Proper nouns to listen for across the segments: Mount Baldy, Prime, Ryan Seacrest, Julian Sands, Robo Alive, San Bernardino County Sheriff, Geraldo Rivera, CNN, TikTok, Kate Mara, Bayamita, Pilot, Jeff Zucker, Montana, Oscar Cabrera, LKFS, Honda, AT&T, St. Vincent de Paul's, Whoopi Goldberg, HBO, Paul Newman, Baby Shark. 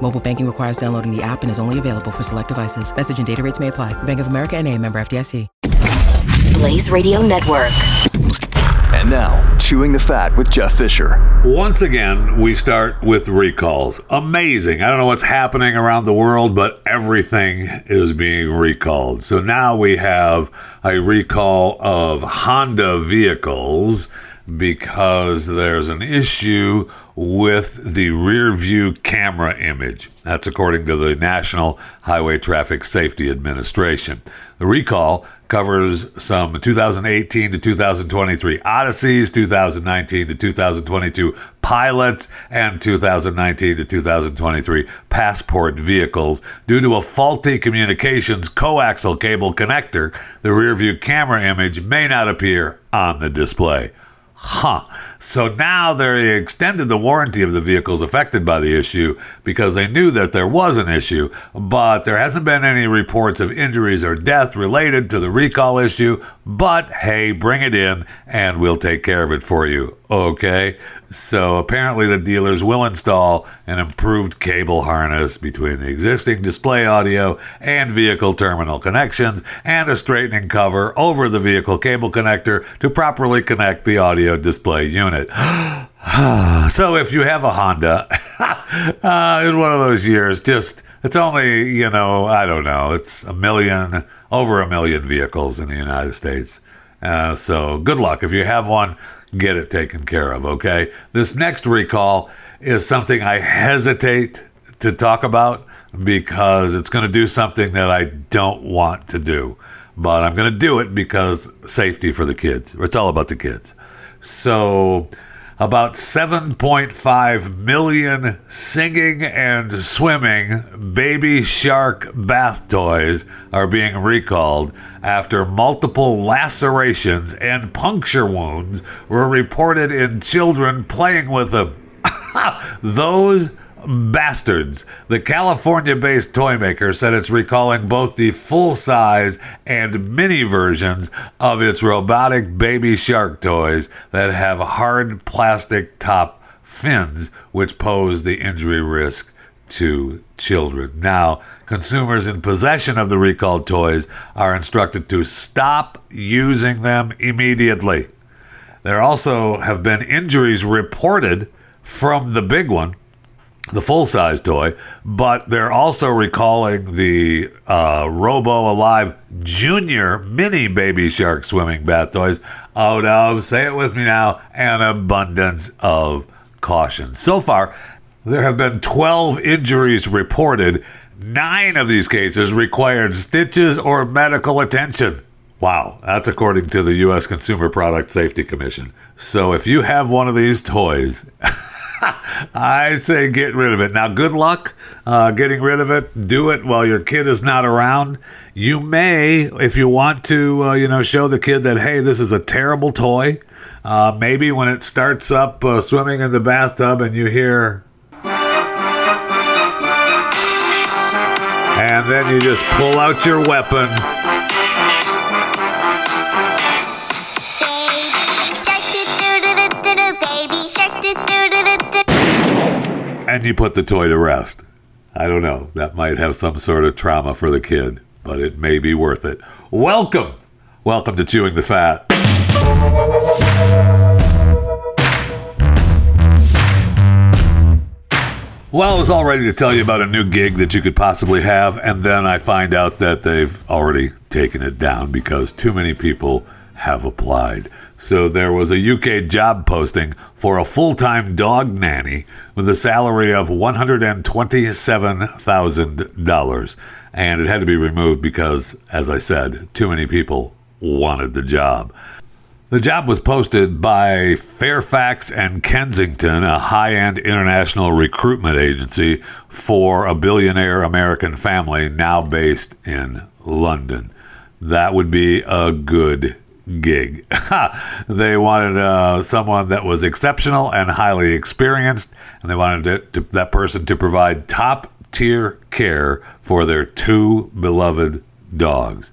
Mobile banking requires downloading the app and is only available for select devices. Message and data rates may apply. Bank of America N.A., member FDIC. Blaze Radio Network. And now, Chewing the Fat with Jeff Fisher. Once again, we start with recalls. Amazing. I don't know what's happening around the world, but everything is being recalled. So now we have a recall of Honda vehicles, because there's an issue with the rear view camera image. That's according to the National Highway Traffic Safety Administration. The recall covers some 2018 to 2023 Odysseys, 2019 to 2022 Pilots, and 2019 to 2023 Passport vehicles. Due to a faulty communications coaxial cable connector, the rear view camera image may not appear on the display. So now they extended the warranty of the vehicles affected by the issue because they knew that there was an issue, but there hasn't been any reports of injuries or death related to the recall issue. But hey, bring it in and we'll take care of it for you. Okay, so apparently the dealers will install an improved cable harness between the existing display audio and vehicle terminal connections and a straightening cover over the vehicle cable connector to properly connect the audio display unit. So if you have a Honda in one of those years, just, it's only, you know, I don't know, it's over a million vehicles in the United States. So good luck. If you have one, get it taken care of, okay? This next recall is something I hesitate to talk about because it's going to do something that I don't want to do. But I'm going to do it because safety for the kids. It's all about the kids. So about 7.5 million singing and swimming Baby Shark bath toys are being recalled after multiple lacerations and puncture wounds were reported in children playing with them. Those bastards. The California-based toy maker said it's recalling both the full-size and mini versions of its robotic Baby Shark toys that have hard plastic top fins, which pose the injury risk to children. Now, consumers in possession of the recalled toys are instructed to stop using them immediately. There also have been injuries reported from the big one, the full-size toy, but they're also recalling the Robo Alive Junior Mini Baby Shark swimming bath toys out of, say it with me now, an abundance of caution. So far, there have been 12 injuries reported. 9 of these cases required stitches or medical attention. Wow, that's according to the U.S. Consumer Product Safety Commission. So if you have one of these toys, I say get rid of it. Now, good luck getting rid of it. Do it while your kid is not around. You may, if you want to, show the kid that, hey, this is a terrible toy. Maybe when it starts up swimming in the bathtub and you hear, and then you just pull out your weapon. And you put the toy to rest. I don't know. That might have some sort of trauma for the kid, but it may be worth it. Welcome. Welcome to Chewing the Fat. Well, I was all ready to tell you about a new gig that you could possibly have, and then I find out that they've already taken it down because too many people have applied. So there was a UK job posting for a full-time dog nanny with a salary of $127,000. And it had to be removed because, as I said, too many people wanted the job. The job was posted by Fairfax and Kensington, a high-end international recruitment agency for a billionaire American family now based in London. That would be a good gig. They wanted someone that was exceptional and highly experienced, and they wanted that person to provide top-tier care for their two beloved dogs.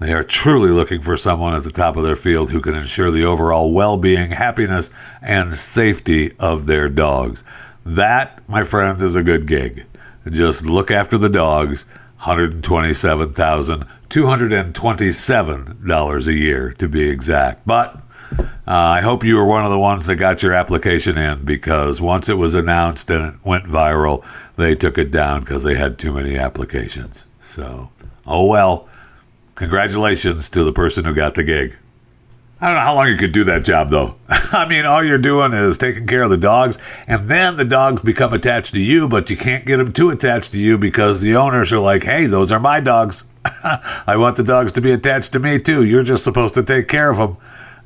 They are truly looking for someone at the top of their field who can ensure the overall well-being, happiness, and safety of their dogs. That, my friends, is a good gig. Just look after the dogs. $127,227 a year, to be exact. But I hope you were one of the ones that got your application in, because once it was announced and it went viral, they took it down because they had too many applications. So, oh well. Congratulations to the person who got the gig. I don't know how long you could do that job, though. I mean, all you're doing is taking care of the dogs, and then the dogs become attached to you, but you can't get them too attached to you because the owners are like, hey, those are my dogs. I want the dogs to be attached to me, too. You're just supposed to take care of them.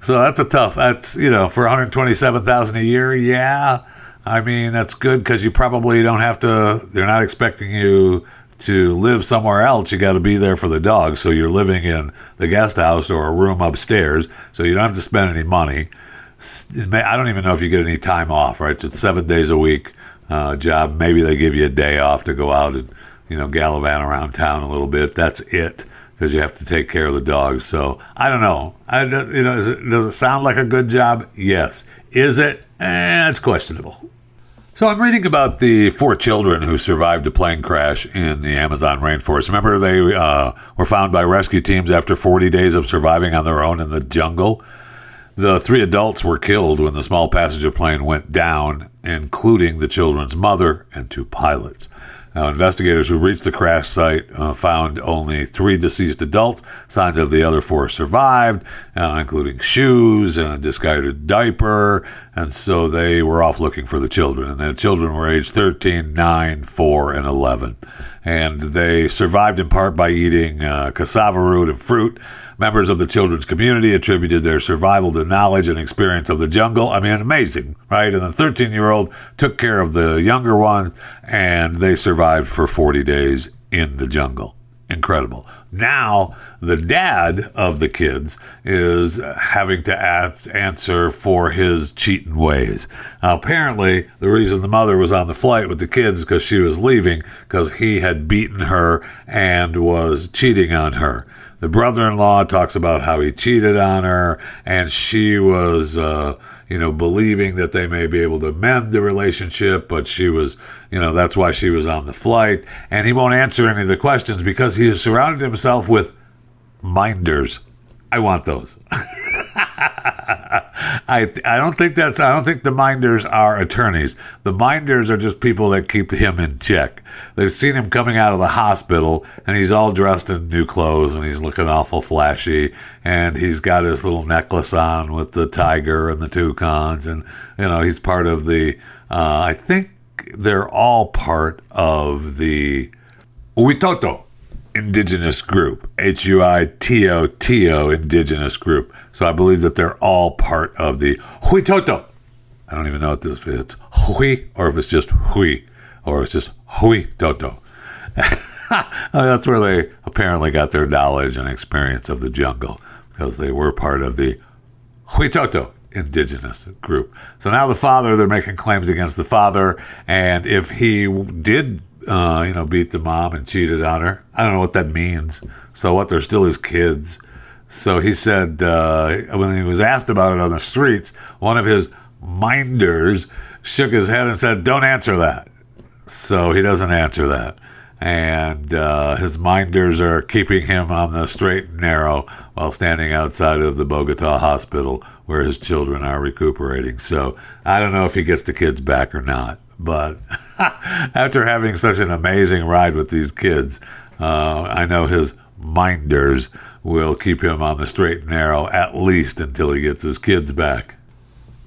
So that's, you know, for $127,000 a year, yeah. I mean, that's good because you probably don't have to, they're not expecting you to live somewhere else. You got to be there for the dog, so you're living in the guest house or a room upstairs, so you don't have to spend any money. I don't even know if you get any time off, right? It's 7 days a week job. Maybe they give you a day off to go out and, you know, gallivant around town a little bit. That's it, because you have to take care of the dogs. So I don't know. Does it sound like a good job? Yes. Is it? It's questionable. So I'm reading about the four children who survived a plane crash in the Amazon rainforest. Remember, they were found by rescue teams after 40 days of surviving on their own in the jungle. The three adults were killed when the small passenger plane went down, including the children's mother and two pilots. Now, investigators who reached the crash site found only three deceased adults. Signs of the other four survived, including shoes and a discarded diaper. And so they were off looking for the children. And the children were aged 13, 9, 4, and 11. And they survived in part by eating cassava root and fruit. Members of the children's community attributed their survival to knowledge and experience of the jungle. I mean, amazing, right? And the 13-year-old took care of the younger ones, and they survived for 40 days in the jungle. Incredible. Now, the dad of the kids is having to answer for his cheating ways. Apparently, the reason the mother was on the flight with the kids is because she was leaving, because he had beaten her and was cheating on her. The brother-in-law talks about how he cheated on her, and she was, believing that they may be able to mend the relationship, but she was, that's why she was on the flight. And he won't answer any of the questions because he has surrounded himself with minders. I want those. I don't think the minders are attorneys. The minders are just people that keep him in check. They've seen him coming out of the hospital, and he's all dressed in new clothes, and he's looking awful flashy, and he's got his little necklace on with the tiger and the toucans, and he's part of the. I think they're all part of the Huitoto indigenous group, Huitoto indigenous group. So I believe that they're all part of the Huitoto. I don't even know if it's Hui or if it's just Hui or it's just Huitoto. That's where they apparently got their knowledge and experience of the jungle, because they were part of the Huitoto indigenous group. So now the father, they're making claims against the father, and if he did beat the mom and cheated on her. I don't know what that means. So what? They're still his kids. So he said, when he was asked about it on the streets, one of his minders shook his head and said, don't answer that. So he doesn't answer that. And his minders are keeping him on the straight and narrow while standing outside of the Bogota hospital where his children are recuperating. So I don't know if he gets the kids back or not. But after having such an amazing ride with these kids, I know his minders will keep him on the straight and narrow at least until he gets his kids back.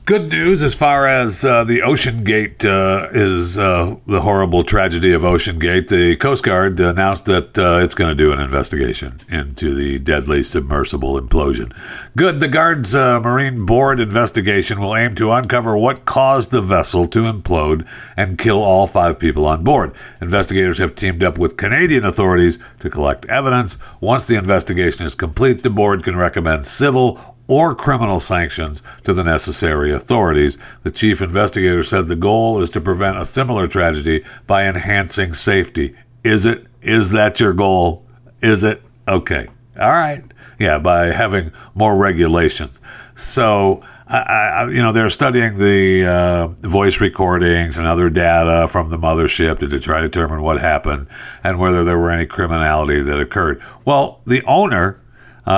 Good news as far as the OceanGate is the horrible tragedy of OceanGate. The Coast Guard announced that it's going to do an investigation into the deadly submersible implosion. Good. The Guard's Marine Board investigation will aim to uncover what caused the vessel to implode and kill all five people on board. Investigators have teamed up with Canadian authorities to collect evidence. Once the investigation is complete, the board can recommend civil or criminal sanctions to the necessary authorities. The chief investigator said the goal is to prevent a similar tragedy by enhancing safety. Is it? Is that your goal? Is it? Okay. All right. Yeah, by having more regulations. So, I they're studying the voice recordings and other data from the mothership to try to determine what happened and whether there were any criminality that occurred. Well, the owner...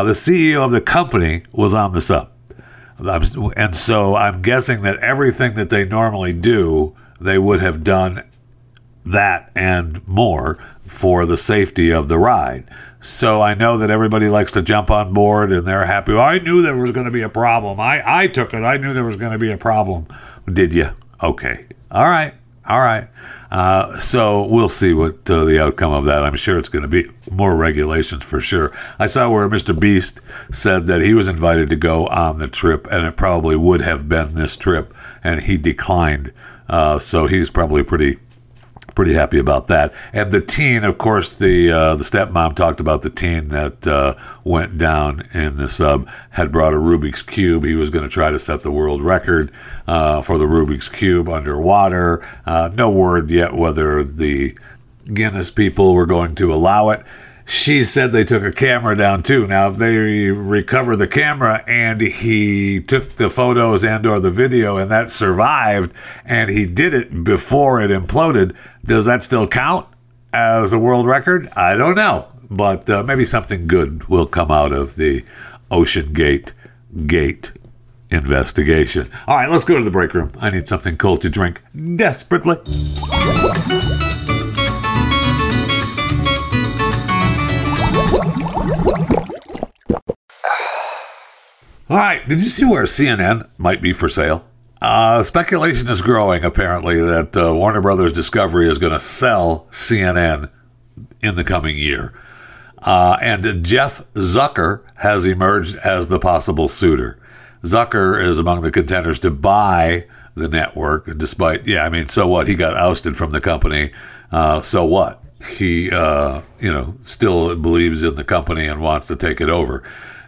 the CEO of the company was on this up. And so I'm guessing that everything that they normally do, they would have done that and more for the safety of the ride. So I know that everybody likes to jump on board and they're happy. I knew there was going to be a problem. I took it. I knew there was going to be a problem. Did you? Okay. All right. So we'll see what the outcome of that. I'm sure it's going to be more regulations for sure. I saw where Mr. Beast said that he was invited to go on the trip, and it probably would have been this trip, and he declined. So he's probably pretty happy about that. And the teen, of course, the stepmom talked about the teen that went down in the sub, had brought a Rubik's Cube. He was going to try to set the world record for the Rubik's Cube underwater. No word yet whether the Guinness people were going to allow it. She said they took a camera down, too. Now, if they recover the camera and he took the photos and or the video and that survived and he did it before it imploded, does that still count as a world record? I don't know. But maybe something good will come out of the OceanGate gate investigation. All right, let's go to the break room. I need something cold to drink desperately. All right, did you see where CNN might be for sale? Speculation is growing, apparently, that Warner Brothers Discovery is going to sell CNN in the coming year. And Jeff Zucker has emerged as the possible suitor. Zucker is among the contenders to buy the network, despite, so what? He got ousted from the company. So what? He, still believes in the company and wants to take it over.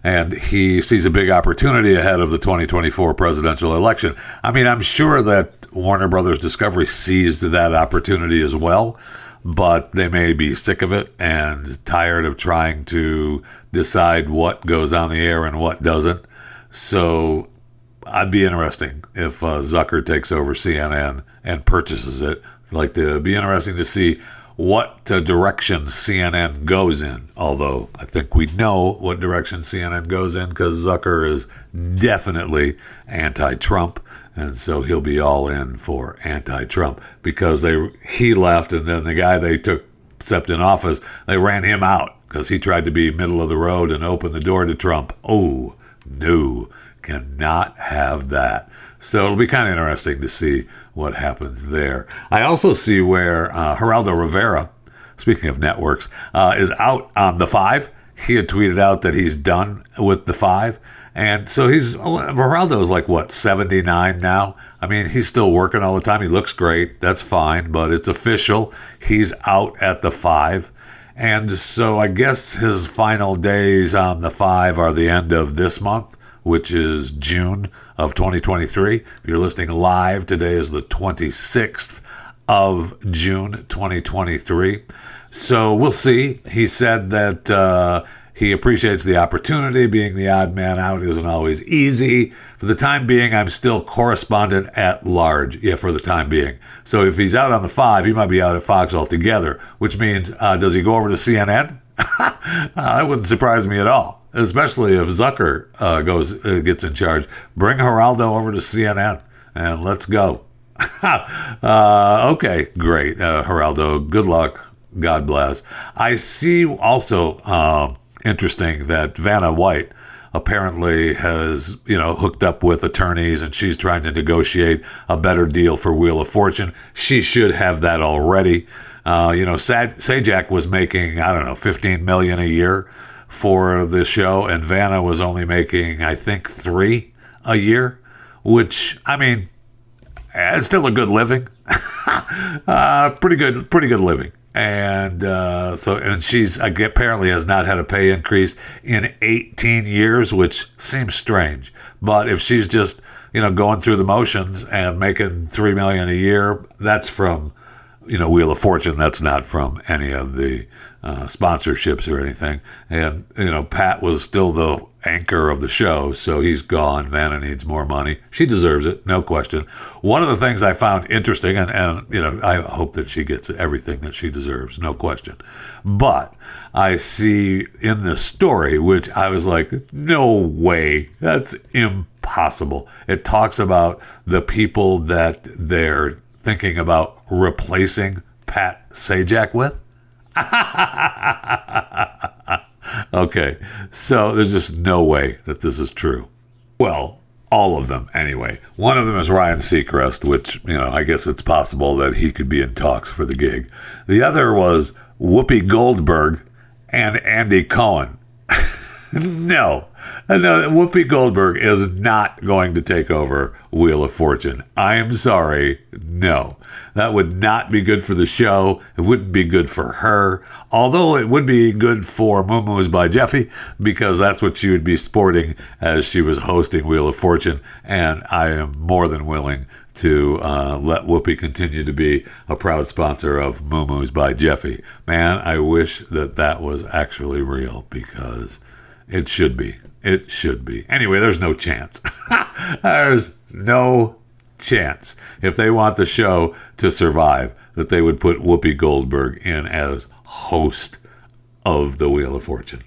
And he sees a big opportunity ahead of the 2024 presidential election. I mean, I'm sure that Warner Brothers Discovery sees that opportunity as well, but they may be sick of it and tired of trying to decide what goes on the air and what doesn't. So I'd be interesting if Zucker takes over CNN and purchases it. It'd be interesting to see what direction CNN goes in, although I think we know what direction CNN goes in because Zucker is definitely anti-Trump, and so he'll be all in for anti-Trump because he left, and then the guy they stepped in office, they ran him out because he tried to be middle of the road and open the door to Trump. Oh, no, cannot have that. So it'll be kind of interesting to see what happens there. I also see where Geraldo Rivera, speaking of networks, is out on The Five. He had tweeted out that he's done with The Five. And so Geraldo's 79 now? I mean, he's still working all the time. He looks great. That's fine, but it's official. He's out at The Five. And so I guess his final days on The Five are the end of this month, which is June of 2023. If you're listening live, today is the 26th of June, 2023. So we'll see. He said that he appreciates the opportunity. Being the odd man out isn't always easy. For the time being, I'm still correspondent at large. Yeah, for the time being. So if he's out on The Five, he might be out at Fox altogether, which means, does he go over to CNN? That wouldn't surprise me at all. Especially if Zucker gets in charge. Bring Geraldo over to CNN and let's go. Okay, great. Geraldo, good luck. God bless. I see also interesting that Vanna White apparently has, you know, hooked up with attorneys, and she's trying to negotiate a better deal for Wheel of Fortune. She should have that already. You know, Sajak was making, I don't know, $15 million a year for the show, and Vanna was only making, I think, $3 million a year, which, I mean, it's still a good living. Pretty good living. And so she's apparently has not had a pay increase in 18 years, which seems strange. But if she's just, you know, going through the motions and making $3 million a year, that's from, you know, Wheel of Fortune. That's not from any of the sponsorships or anything. And, you know, Pat was still the anchor of the show, so he's gone. Vanna needs more money. She deserves it, no question. One of the things I found interesting, and you know, I hope that she gets everything that she deserves, no question. But I see in this story, which I was like, no way, that's impossible. It talks about the people that they're thinking about replacing Pat Sajak with. Okay, so there's just no way that this is true. Well, all of them, anyway. One of them is Ryan Seacrest, which, you know, I guess it's possible that he could be in talks for the gig. The other was Whoopi Goldberg and Andy Cohen. No, Whoopi Goldberg is not going to take over Wheel of Fortune. I am sorry, no. That would not be good for the show. It wouldn't be good for her. Although it would be good for Moo-Moos by Jeffy, because that's what she would be sporting as she was hosting Wheel of Fortune. And I am more than willing to let Whoopi continue to be a proud sponsor of Moo-Moos by Jeffy. Man, I wish that that was actually real, because it should be. It should be. Anyway, there's no chance. There's no chance, if they want the show to survive, that they would put Whoopi Goldberg in as host of the Wheel of Fortune.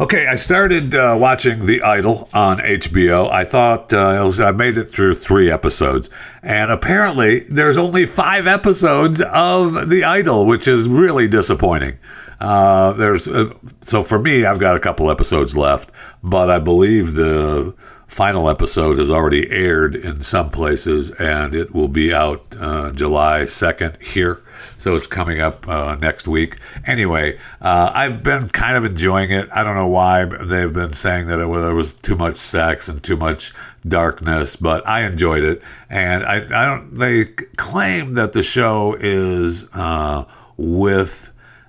Okay, I started watching The Idol on HBO. I thought I made it through 3 episodes, and apparently there's only 5 episodes of The Idol, which is really disappointing. So for me, I've got a couple episodes left, but I believe the final episode has already aired in some places, and it will be out July 2nd here. So it's coming up next week. Anyway, I've been kind of enjoying it. I don't know why they've been saying that there was too much sex and too much darkness, but I enjoyed it. And I don't. They claim that the show is with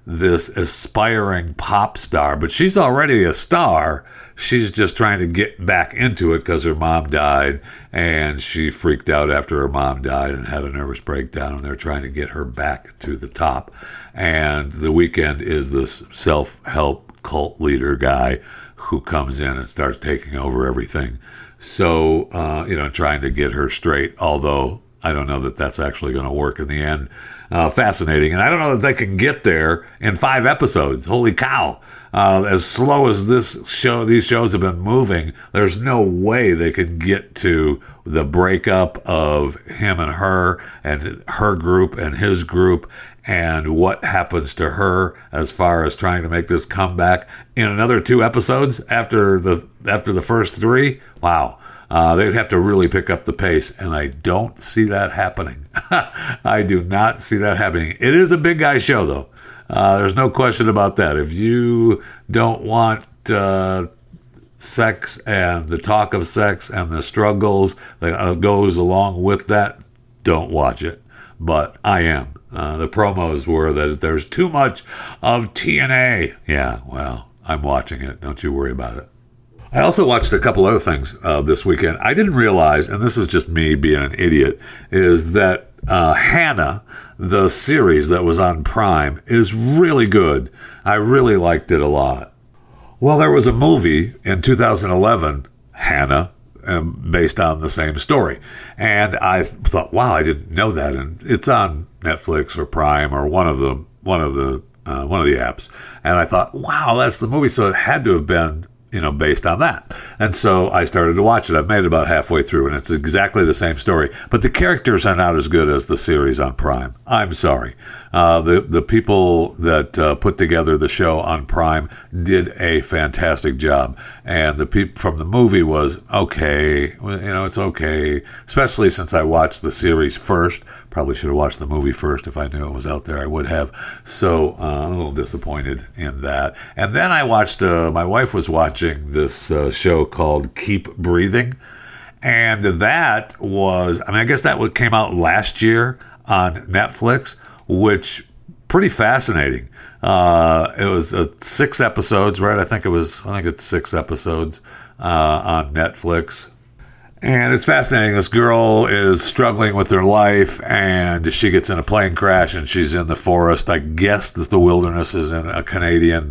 this aspiring pop star, but she's already a star. She's just trying to get back into it because her mom died, and she freaked out after her mom died and had a nervous breakdown, and they're trying to get her back to the top. And The Weeknd is this self-help cult leader guy who comes in and starts taking over everything. So, you know, trying to get her straight, although I don't know that that's actually going to work in the end. Fascinating. And I don't know that they can get there in 5 episodes. Holy cow. As slow as these shows have been moving, there's no way they could get to the breakup of him and her group and his group, and what happens to her as far as trying to make this comeback in another 2 episodes after the first 3. Wow. They'd have to really pick up the pace, and I don't see that happening. I do not see that happening. It is a big guy show, though. There's no question about that. If you don't want sex and the talk of sex and the struggles that goes along with that, don't watch it. But I am. The promos were that there's too much of TNA. Yeah, well, I'm watching it. Don't you worry about it. I also watched a couple other things this weekend. I didn't realize, and this is just me being an idiot, is that Hannah, the series that was on Prime, is really good. I really liked it a lot. Well, there was a movie in 2011, Hannah, based on the same story. And I thought, wow, I didn't know that. And it's on Netflix or Prime or one of the apps. And I thought, wow, that's the movie. So it had to have been based on that. And so I started to watch it. I've made it about halfway through, and it's exactly the same story. But the characters are not as good as the series on Prime. I'm sorry. The people that put together the show on Prime did a fantastic job. And the people from the movie was okay. It's okay. Especially since I watched the series first. Probably should have watched the movie first. If I knew it was out there, I would have. So I'm a little disappointed in that. And then I watched, my wife was watching this show called Keep Breathing. And that was, I guess that came out last year on Netflix, which pretty fascinating. It was 6 episodes, right? I think it's 6 episodes on Netflix. And it's fascinating. This girl is struggling with her life, and she gets in a plane crash, and she's in the forest. I guess the wilderness is in a Canadian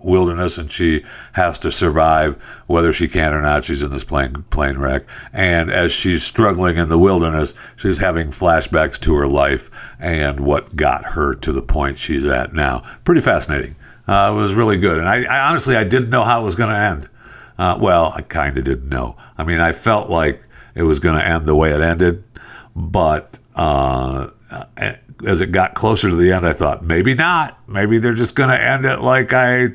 wilderness, and she has to survive whether she can or not. She's in this plane wreck. And as she's struggling in the wilderness, she's having flashbacks to her life and what got her to the point she's at now. Pretty fascinating. It was really good. And I honestly, I didn't know how it was going to end. I kind of didn't know. I felt like it was going to end the way it ended, but as it got closer to the end, I thought maybe not. Maybe they're just going to end it like I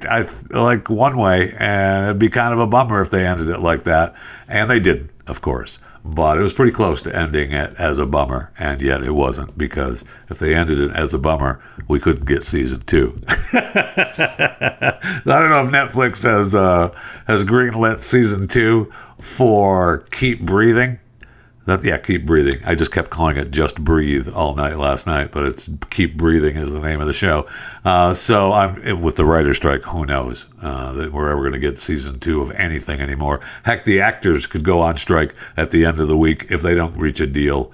one way, and it'd be kind of a bummer if they ended it like that. And they didn't, of course. But it was pretty close to ending it as a bummer, and yet it wasn't, because if they ended it as a bummer, we couldn't get season 2. I don't know if Netflix has greenlit season 2 for Keep Breathing. Keep Breathing. I just kept calling it Just Breathe all night last night, but it's Keep Breathing is the name of the show. So I'm with the writer's strike, who knows that we're ever going to get season 2 of anything anymore. Heck, the actors could go on strike at the end of the week if they don't reach a deal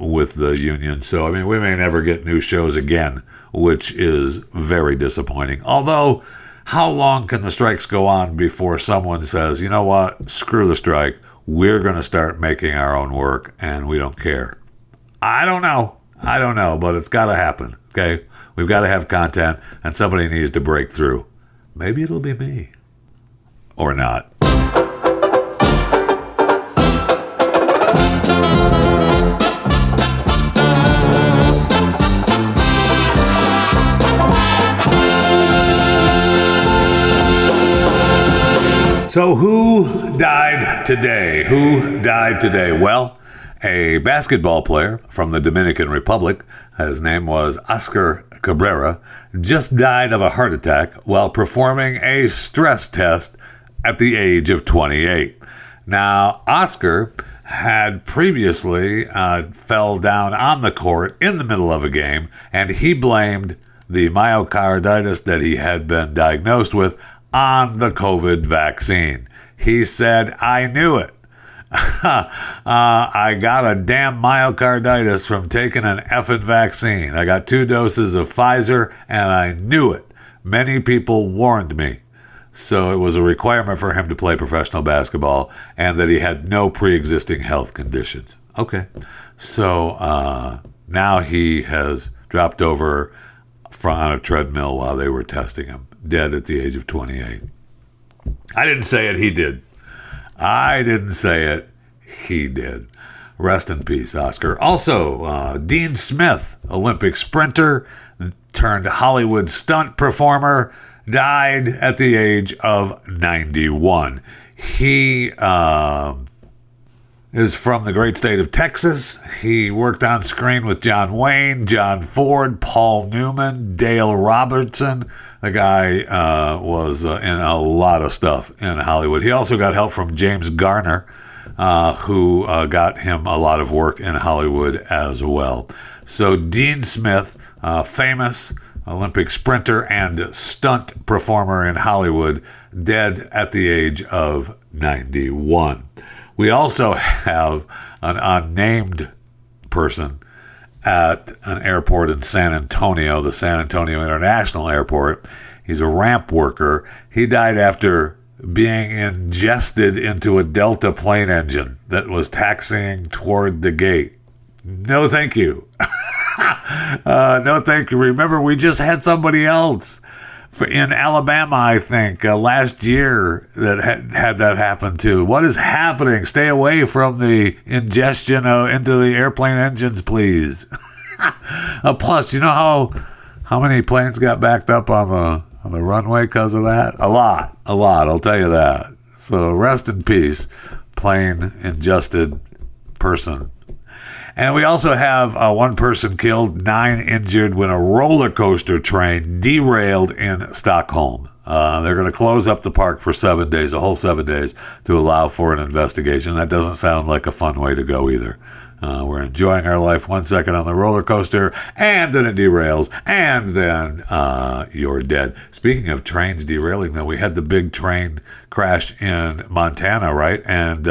with the union. So, we may never get new shows again, which is very disappointing. Although, how long can the strikes go on before someone says, you know what, screw the strike. We're going to start making our own work, and we don't care. I don't know, but it's got to happen, okay? We've got to have content, and somebody needs to break through. Maybe it'll be me. Or not. So who died today? Well, a basketball player from the Dominican Republic, his name was Oscar Cabrera, just died of a heart attack while performing a stress test at the age of 28. Now, Oscar had previously fell down on the court in the middle of a game, and he blamed the myocarditis that he had been diagnosed with on the COVID vaccine. He said, I knew it. I got a damn myocarditis from taking an effing vaccine. I got 2 doses of Pfizer, and I knew it. Many people warned me. So it was a requirement for him to play professional basketball, and that he had no pre-existing health conditions. Okay. So now he has dropped over on a treadmill while they were testing him. Dead at the age of 28. I didn't say it, he did. I didn't say it, he did. Rest in peace, Oscar. Also, Dean Smith, Olympic sprinter, turned Hollywood stunt performer, died at the age of 91. He is from the great state of Texas. He worked on screen with John Wayne, John Ford, Paul Newman, Dale Robertson. The guy was in a lot of stuff in Hollywood. He also got help from James Garner, who got him a lot of work in Hollywood as well. So Dean Smith, famous Olympic sprinter and stunt performer in Hollywood, dead at the age of 91. We also have an unnamed person at an airport in San Antonio, the San Antonio International Airport. He's a ramp worker. He died after being ingested into a Delta plane engine that was taxiing toward the gate. No, thank you. No, thank you. Remember, we just had somebody else in Alabama, I think, last year that had that happen too. What is happening? Stay away from the ingestion into the airplane engines, please. Plus, you know how many planes got backed up on the runway because of that? A lot, I'll tell you that. So rest in peace, plane ingested person. And we also have one person killed, 9 injured when a roller coaster train derailed in Stockholm. They're going to close up the park for 7 days, a whole 7 days, to allow for an investigation. That doesn't sound like a fun way to go either. We're enjoying our life 1 second on the roller coaster, and then it derails, and then you're dead. Speaking of trains derailing, though, we had the big train crash in Montana, right? And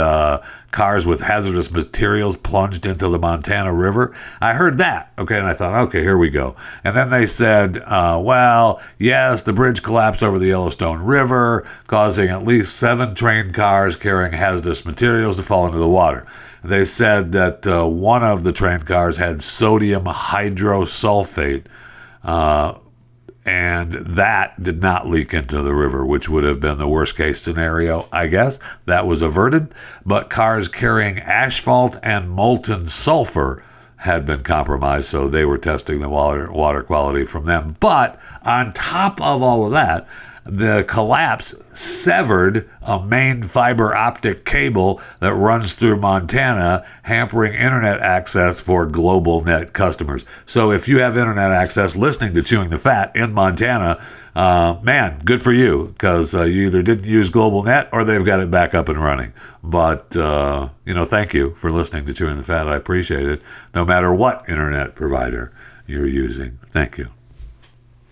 cars with hazardous materials plunged into the Montana River. I heard that, okay, and I thought, okay, here we go. And then they said, well, yes, the bridge collapsed over the Yellowstone River, causing at least 7 train cars carrying hazardous materials to fall into the water. They said that one of the train cars had sodium hydrosulfate, and that did not leak into the river, which would have been the worst-case scenario, I guess. That was averted, but cars carrying asphalt and molten sulfur had been compromised, so they were testing the water quality from them. But on top of all of that, the collapse severed a main fiber optic cable that runs through Montana, hampering internet access for Global Net customers. So if you have internet access listening to Chewing the Fat in Montana, man, good for you, because you either didn't use Global Net or they've got it back up and running. But, thank you for listening to Chewing the Fat. I appreciate it, no matter what internet provider you're using. Thank you.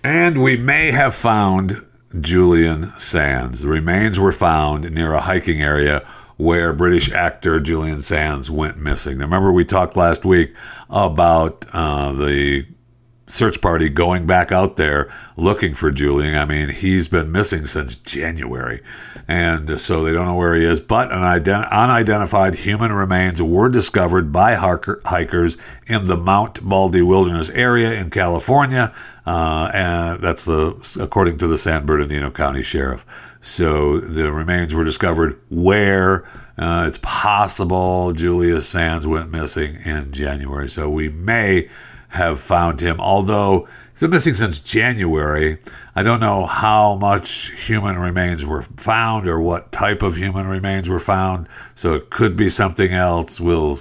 And we may have found Julian Sands. The remains were found near a hiking area where British actor Julian Sands went missing. Now, remember we talked last week about the search party going back out there looking for Julian. I mean, he's been missing since January, and so they don't know where he is. But unidentified human remains were discovered by hikers in the Mount Baldy Wilderness area in California, and that's according to the San Bernardino County Sheriff. So the remains were discovered where it's possible Julius Sands went missing in January. So we may have found him, although he's been missing since January. I don't know how much human remains were found or what type of human remains were found, so it could be something else. We'll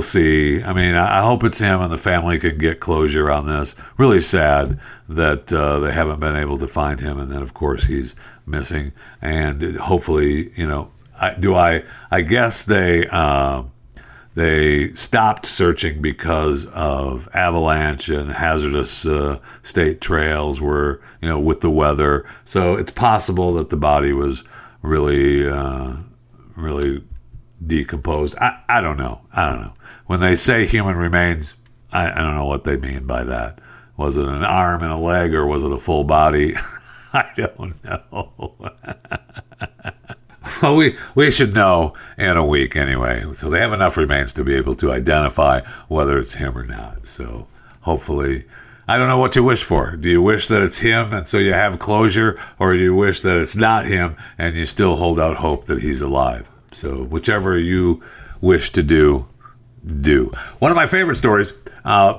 see. I mean, I hope it's him and the family can get closure on this. Really sad that they haven't been able to find him, and then of course he's missing. And hopefully, I guess they stopped searching because of avalanche and hazardous state trails were, with the weather. So it's possible that the body was really, really decomposed. I don't know. When they say human remains, I don't know what they mean by that. Was it an arm and a leg, or was it a full body? I don't know. Well, we should know in a week anyway. So they have enough remains to be able to identify whether it's him or not. So hopefully, I don't know what you wish for. Do you wish that it's him and so you have closure, or do you wish that it's not him and you still hold out hope that he's alive? So whichever you wish to do. One of my favorite stories,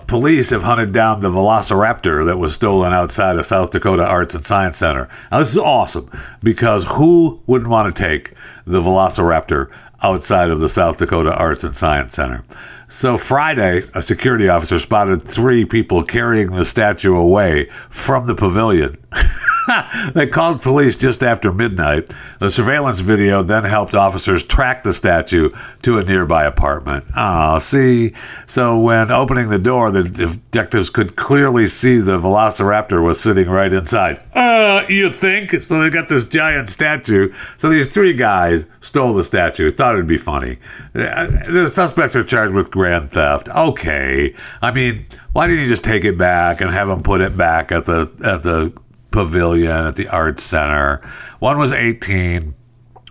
police have hunted down the Velociraptor that was stolen outside of South Dakota Arts and Science Center. Now, this is awesome, because who wouldn't want to take the Velociraptor outside of the South Dakota Arts and Science Center? So Friday, a security officer spotted 3 people carrying the statue away from the pavilion. They called police just after midnight. The surveillance video then helped officers track the statue to a nearby apartment. So when opening the door, the detectives could clearly see the Velociraptor was sitting right inside. You think? So they got this giant statue. So these 3 guys stole the statue. Thought it'd be funny. The suspects are charged with grand theft. Okay. I mean, why didn't you just take it back and have them put it back at the pavilion at the arts center? One was 18,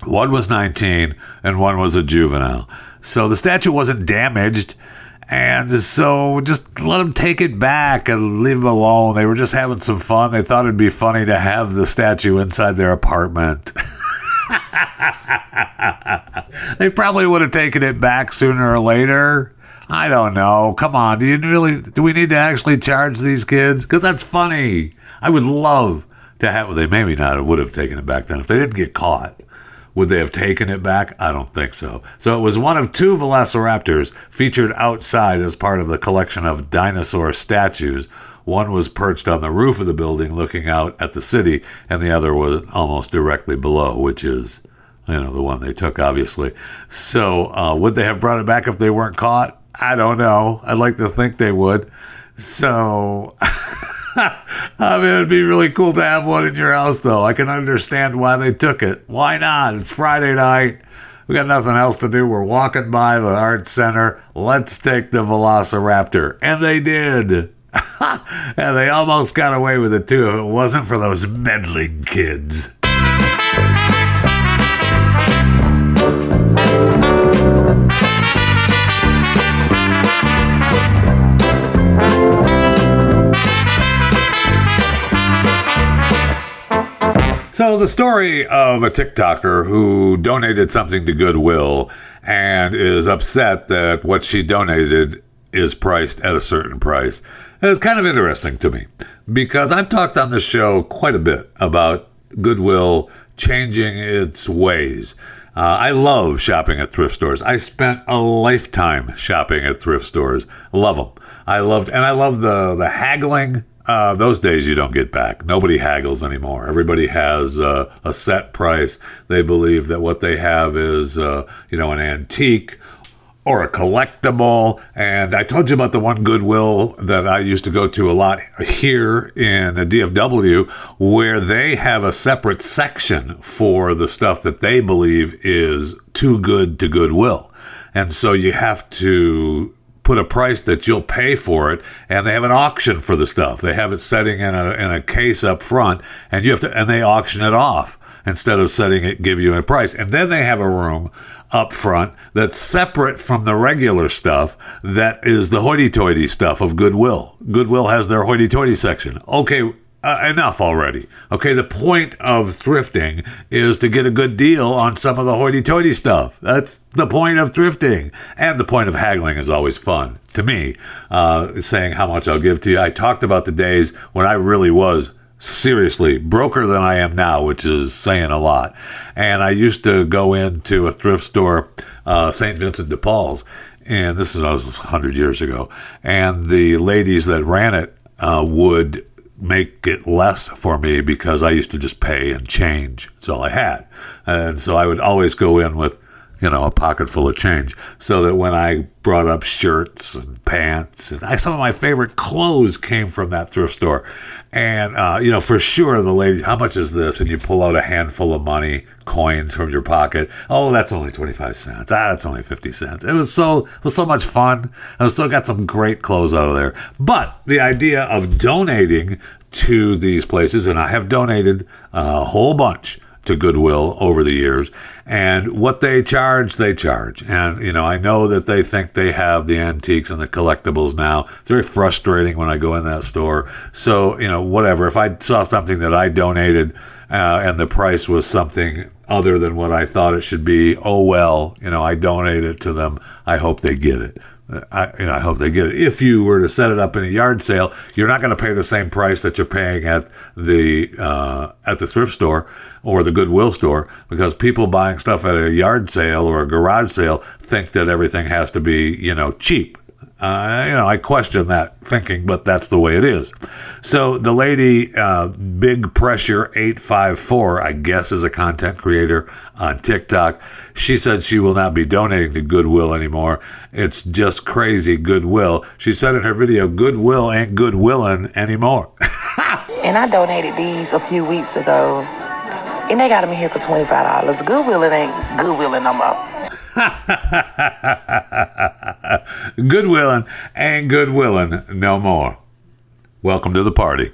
one was 19, and one was a juvenile. So the statue wasn't damaged, And so just let them take it back and leave them alone. They were just having some fun. They thought it'd be funny to have the statue inside their apartment. They probably would have taken it back sooner or later. I don't know. Come on. Do we need to actually charge these kids? Because that's funny. I would love to have... Well, they maybe not would have taken it back then. If they didn't get caught, would they have taken it back? I don't think so. So it was one of two velociraptors featured outside as part of the collection of dinosaur statues. One was perched on the roof of the building looking out at the city, and the other was almost directly below, which is... the one they took, obviously. So would they have brought it back if they weren't caught? I don't know. I'd like to think they would. So, it'd be really cool to have one in your house, though. I can understand why they took it. Why not? It's Friday night. We got nothing else to do. We're walking by the art center. Let's take the Velociraptor. And they did. And they almost got away with it, too, if it wasn't for those meddling kids. So the story of a TikToker who donated something to Goodwill and is upset that what she donated is priced at a certain price is kind of interesting to me, because I've talked on this show quite a bit about Goodwill changing its ways. I love shopping at thrift stores. I spent a lifetime shopping at thrift stores. Love them. I love the haggling. Those days you don't get back. Nobody haggles anymore. Everybody has a set price. They believe that what they have is, an antique or a collectible. And I told you about the one Goodwill that I used to go to a lot here in the DFW, where they have a separate section for the stuff that they believe is too good to Goodwill. And so you have to put a price that you'll pay for it, and they have an auction for the stuff. They have it setting in a case up front, and you have to, and they auction it off instead of setting it, give you a price. And then they have a room up front that's separate from the regular stuff that is the hoity-toity stuff of Goodwill. Goodwill has their hoity-toity section. Okay, enough already. Okay, the point of thrifting is to get a good deal on some of the hoity-toity stuff. That's the point of thrifting. And the point of haggling is always fun to me, saying how much I'll give to you. I talked about the days when I really was seriously broker than I am now, which is saying a lot. And I used to go into a thrift store, St. Vincent de Paul's, and this was 100 years ago. And the ladies that ran it would make it less for me, because I used to just pay and change. It's all I had. And so I would always go in with, a pocket full of change, so that when I brought up shirts and pants, and some of my favorite clothes came from that thrift store. And, for sure, the lady, how much is this? And you pull out a handful of money, coins from your pocket. Oh, that's only 25 cents. That's only 50 cents. It was so much fun. I still got some great clothes out of there. But the idea of donating to these places, and I have donated a whole bunch to Goodwill over the years, and what they charge. And I know that they think they have the antiques and the collectibles now. It's very frustrating when I go in that store. So whatever, if I saw something that I donated and the price was something other than what I thought it should be, I donated it to them. I hope they get it. I hope they get it. If you were to set it up in a yard sale, you're not going to pay the same price that you're paying at the thrift store or the Goodwill store, because people buying stuff at a yard sale or a garage sale think that everything has to be, cheap. I question that thinking, but that's the way it is. So the lady, Big Pressure 854, I guess, is a content creator on TikTok. She said she will not be donating to Goodwill anymore. It's just crazy Goodwill. She said in her video, Goodwill ain't Goodwillin' anymore. And I donated these a few weeks ago, and they got them here for $25. Goodwillin' ain't Goodwillin' no more. Goodwillin' ain't Goodwillin' no more. Welcome to the party.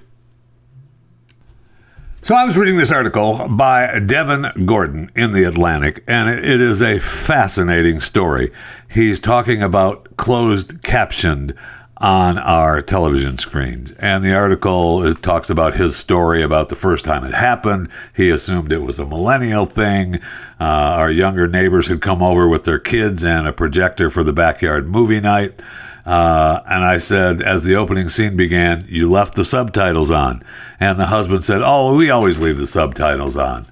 So I was reading this article by Devin Gordon in The Atlantic, and it is a fascinating story. He's talking about closed captioned on our television screens. And the article talks about his story about the first time it happened. He assumed it was a millennial thing. Our younger neighbors had come over with their kids and a projector for the backyard movie night. And I said, as the opening scene began, you left the subtitles on. And the husband said, oh, we always leave the subtitles on.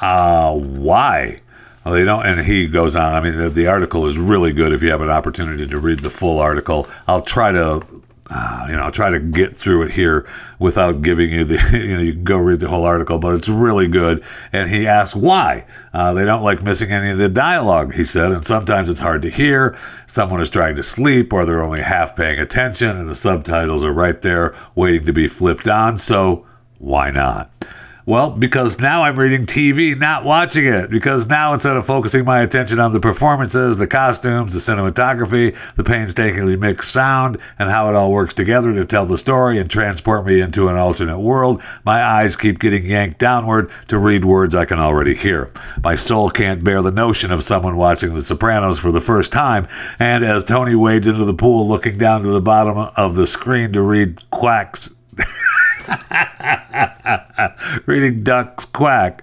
Why? Well, they don't. And he goes on. I mean, the article is really good if you have an opportunity to read the full article. I'll try to, get through it here without giving you the, you can go read the whole article, but it's really good. And he asks why. They don't like missing any of the dialogue, he said, and sometimes it's hard to hear. Someone is trying to sleep or they're only half paying attention and the subtitles are right there waiting to be flipped on. So why not? Well, because now I'm reading TV, not watching it. Because now instead of focusing my attention on the performances, the costumes, the cinematography, the painstakingly mixed sound, and how it all works together to tell the story and transport me into an alternate world, my eyes keep getting yanked downward to read words I can already hear. My soul can't bear the notion of someone watching The Sopranos for the first time, and as Tony wades into the pool looking down to the bottom of the screen to read quacks... reading ducks quack.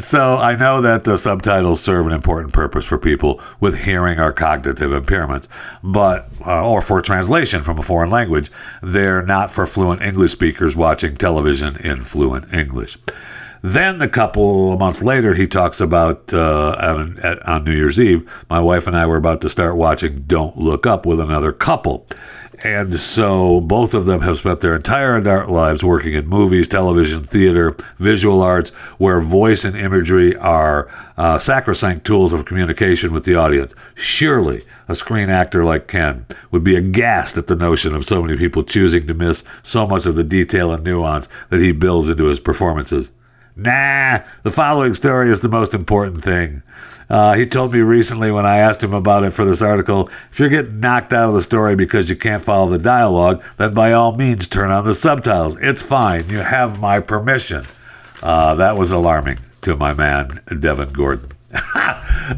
So I know that the subtitles serve an important purpose for people with hearing or cognitive impairments, but or for translation from a foreign language. They're not for fluent English speakers watching television in fluent English. Then the couple, a month later, he talks about, on New Year's Eve, my wife and I were about to start watching Don't Look Up with another couple. And so both of them have spent their entire adult lives working in movies, television, theater, visual arts, where voice and imagery are sacrosanct tools of communication with the audience. Surely a screen actor like Ken would be aghast at the notion of so many people choosing to miss so much of the detail and nuance that he builds into his performances. Nah, the following story is the most important thing. He told me recently when I asked him about it for this article, if you're getting knocked out of the story because you can't follow the dialogue, then by all means turn on the subtitles. It's fine. You have my permission. That was alarming to my man, Devin Gordon.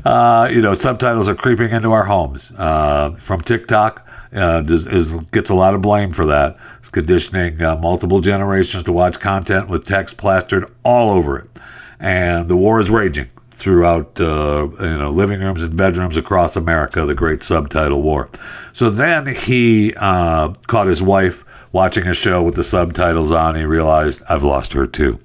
Subtitles are creeping into our homes. From TikTok gets a lot of blame for that. It's conditioning multiple generations to watch content with text plastered all over it. And the war is raging throughout living rooms and bedrooms across America, the Great Subtitle War. So then he caught his wife watching a show with the subtitles on. He realized, I've lost her too.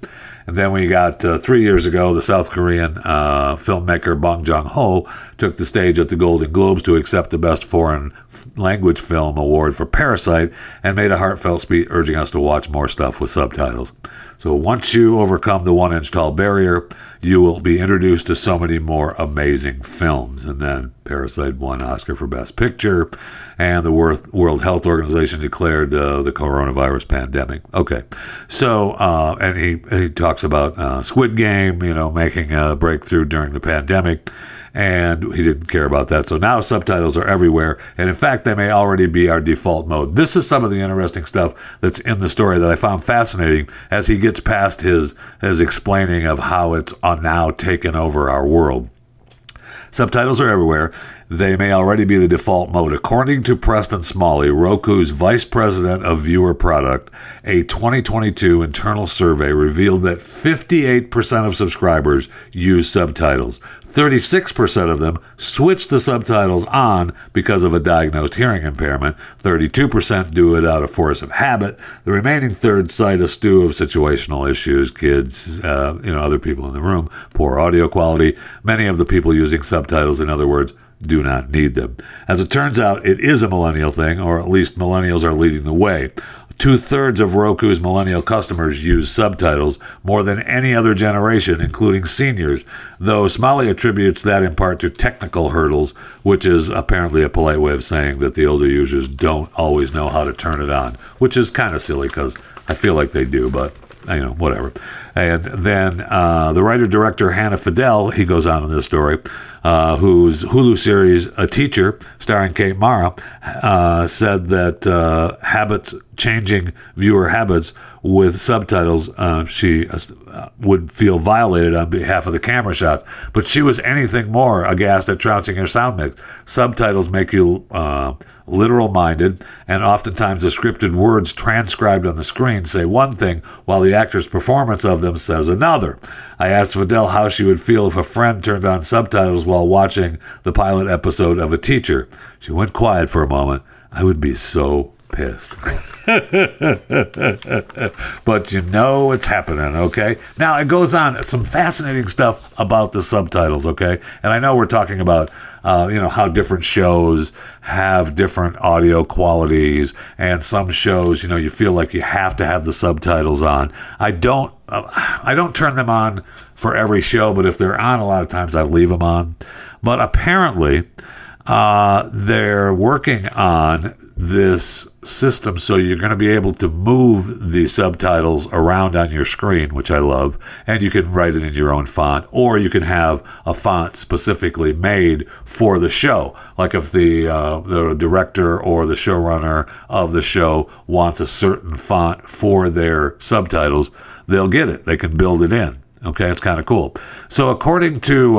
And then we got 3 years ago, the South Korean filmmaker Bong Joon-ho took the stage at the Golden Globes to accept the Best Foreign Language Film Award for Parasite and made a heartfelt speech urging us to watch more stuff with subtitles. So once you overcome the one-inch-tall barrier, you will be introduced to so many more amazing films. And then Parasite won Oscar for Best Picture, and the World Health Organization declared the coronavirus pandemic. Okay, so and he talks about Squid Game, making a breakthrough during the pandemic, and he didn't care about that. So now subtitles are everywhere, and in fact, they may already be our default mode. This is some of the interesting stuff that's in the story that I found fascinating as he gets past his explaining of how it's now taken over our world. Subtitles are everywhere. They may already be the default mode. According to Preston Smalley, Roku's vice president of viewer product, a 2022 internal survey revealed that 58% of subscribers use subtitles. 36% of them switch the subtitles on because of a diagnosed hearing impairment. 32% do it out of force of habit. The remaining third cite a stew of situational issues, kids, other people in the room, poor audio quality. Many of the people using subtitles, in other words, do not need them. As it turns out, it is a millennial thing, or at least millennials are leading the way. 2/3 of Roku's millennial customers use subtitles more than any other generation, including seniors, though Smalley attributes that in part to technical hurdles, which is apparently a polite way of saying that the older users don't always know how to turn it on, which is kind of silly because I feel like they do, but whatever. And then the writer-director Hannah, he goes on in this story, whose Hulu series A Teacher, starring Kate Mara, said that habits, changing viewer habits with subtitles, she would feel violated on behalf of the camera shots. But she was anything more aghast at trouncing her sound mix. Subtitles make you literal-minded, and oftentimes the scripted words transcribed on the screen say one thing while the actor's performance of them says another. I asked Fidel how she would feel if a friend turned on subtitles while watching the pilot episode of A Teacher. She went quiet for a moment. I would be so pissed. But you know it's happening, okay? Now, it goes on. Some fascinating stuff about the subtitles, okay? And I know we're talking about how different shows have different audio qualities, and some shows, you feel like you have to have the subtitles on. I don't turn them on for every show, but if they're on, a lot of times I leave them on. But apparently, they're working on this system so you're going to be able to move the subtitles around on your screen, which I love, and you can write it in your own font, or you can have a font specifically made for the show. Like if the director or the showrunner of the show wants a certain font for their subtitles, they'll get it. They can build it in. Okay, it's kind of cool. So according to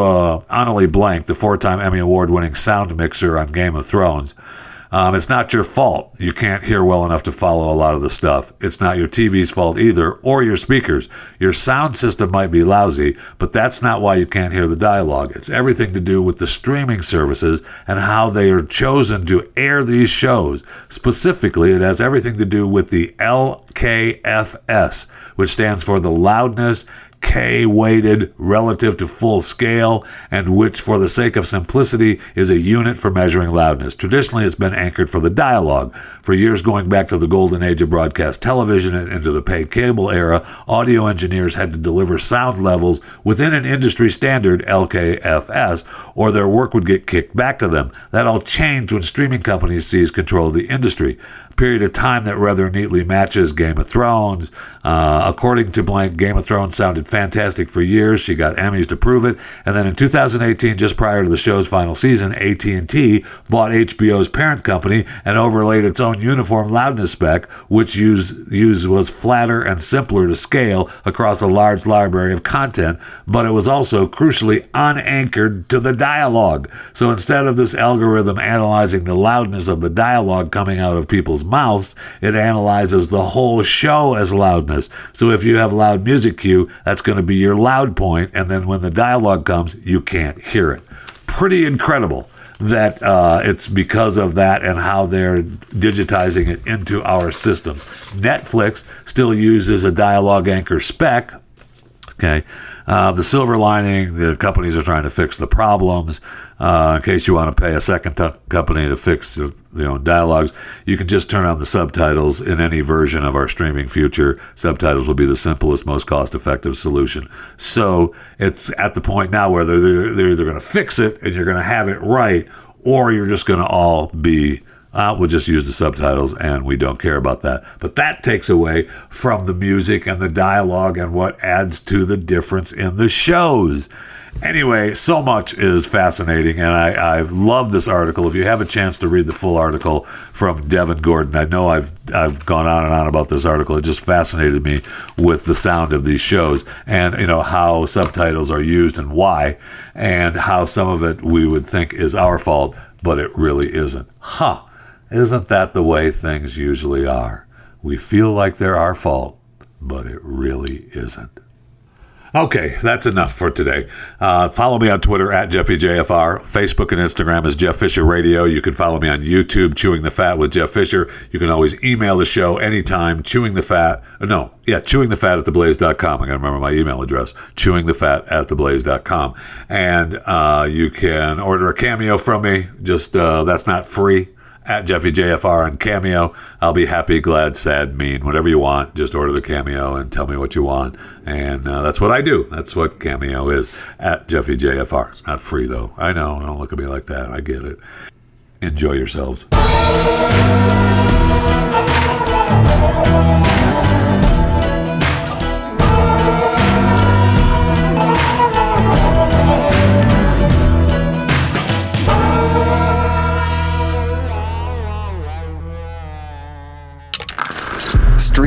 Annalie Blank, the 4-time Emmy Award-winning sound mixer on Game of Thrones, it's not your fault you can't hear well enough to follow a lot of the stuff. It's not your TV's fault either, or your speakers. Your sound system might be lousy, but that's not why you can't hear the dialogue. It's everything to do with the streaming services and how they are chosen to air these shows. Specifically, it has everything to do with the LKFS, which stands for the loudness, K-weighted relative to full scale, and which, for the sake of simplicity, is a unit for measuring loudness. Traditionally, it's been anchored for the dialogue. For years, going back to the golden age of broadcast television and into the paid cable era, audio engineers had to deliver sound levels within an industry standard LKFS, or their work would get kicked back to them. That all changed when streaming companies seized control of the industry. Period of time that rather neatly matches Game of Thrones. According to Blank, Game of Thrones sounded fantastic for years. She got Emmys to prove it. And then in 2018, just prior to the show's final season, AT&T bought HBO's parent company and overlaid its own uniform loudness spec, which used was flatter and simpler to scale across a large library of content, but it was also crucially unanchored to the dialogue. So instead of this algorithm analyzing the loudness of the dialogue coming out of people's mouths, it analyzes the whole show as loudness. So if you have loud music cue, that's going to be your loud point, and then when the dialogue comes, you can't hear it. Pretty incredible that it's because of that and how they're digitizing it into our systems. Netflix still uses a dialogue anchor spec. Okay. The silver lining, the companies are trying to fix the problems. In case you want to pay a second company to fix dialogues, you can just turn on the subtitles in any version of our streaming future. Subtitles will be the simplest, most cost-effective solution. So it's at the point now where they're either going to fix it and you're going to have it right, or you're just going to all be... we'll just use the subtitles, and we don't care about that. But that takes away from the music and the dialogue and what adds to the difference in the shows. Anyway, so much is fascinating, and I love this article. If you have a chance to read the full article from Devin Gordon, I know I've gone on and on about this article. It just fascinated me with the sound of these shows and, how subtitles are used and why, and how some of it we would think is our fault, but it really isn't. Huh. Isn't that the way things usually are? We feel like they're our fault, but it really isn't. Okay, that's enough for today. Follow me on Twitter at JeffyJFR. Facebook and Instagram is Jeff Fisher Radio. You can follow me on YouTube, Chewing the Fat with Jeff Fisher. You can always email the show anytime, chewingthefat@theblaze.com. I got to remember my email address, chewingthefat@theblaze.com. And you can order a cameo from me. Just that's not free. At JeffyJFR on Cameo. I'll be happy, glad, sad, mean, whatever you want. Just order the Cameo and tell me what you want. And that's what I do. That's what Cameo is, at JeffyJFR. It's not free, though. I know. Don't look at me like that. I get it. Enjoy yourselves.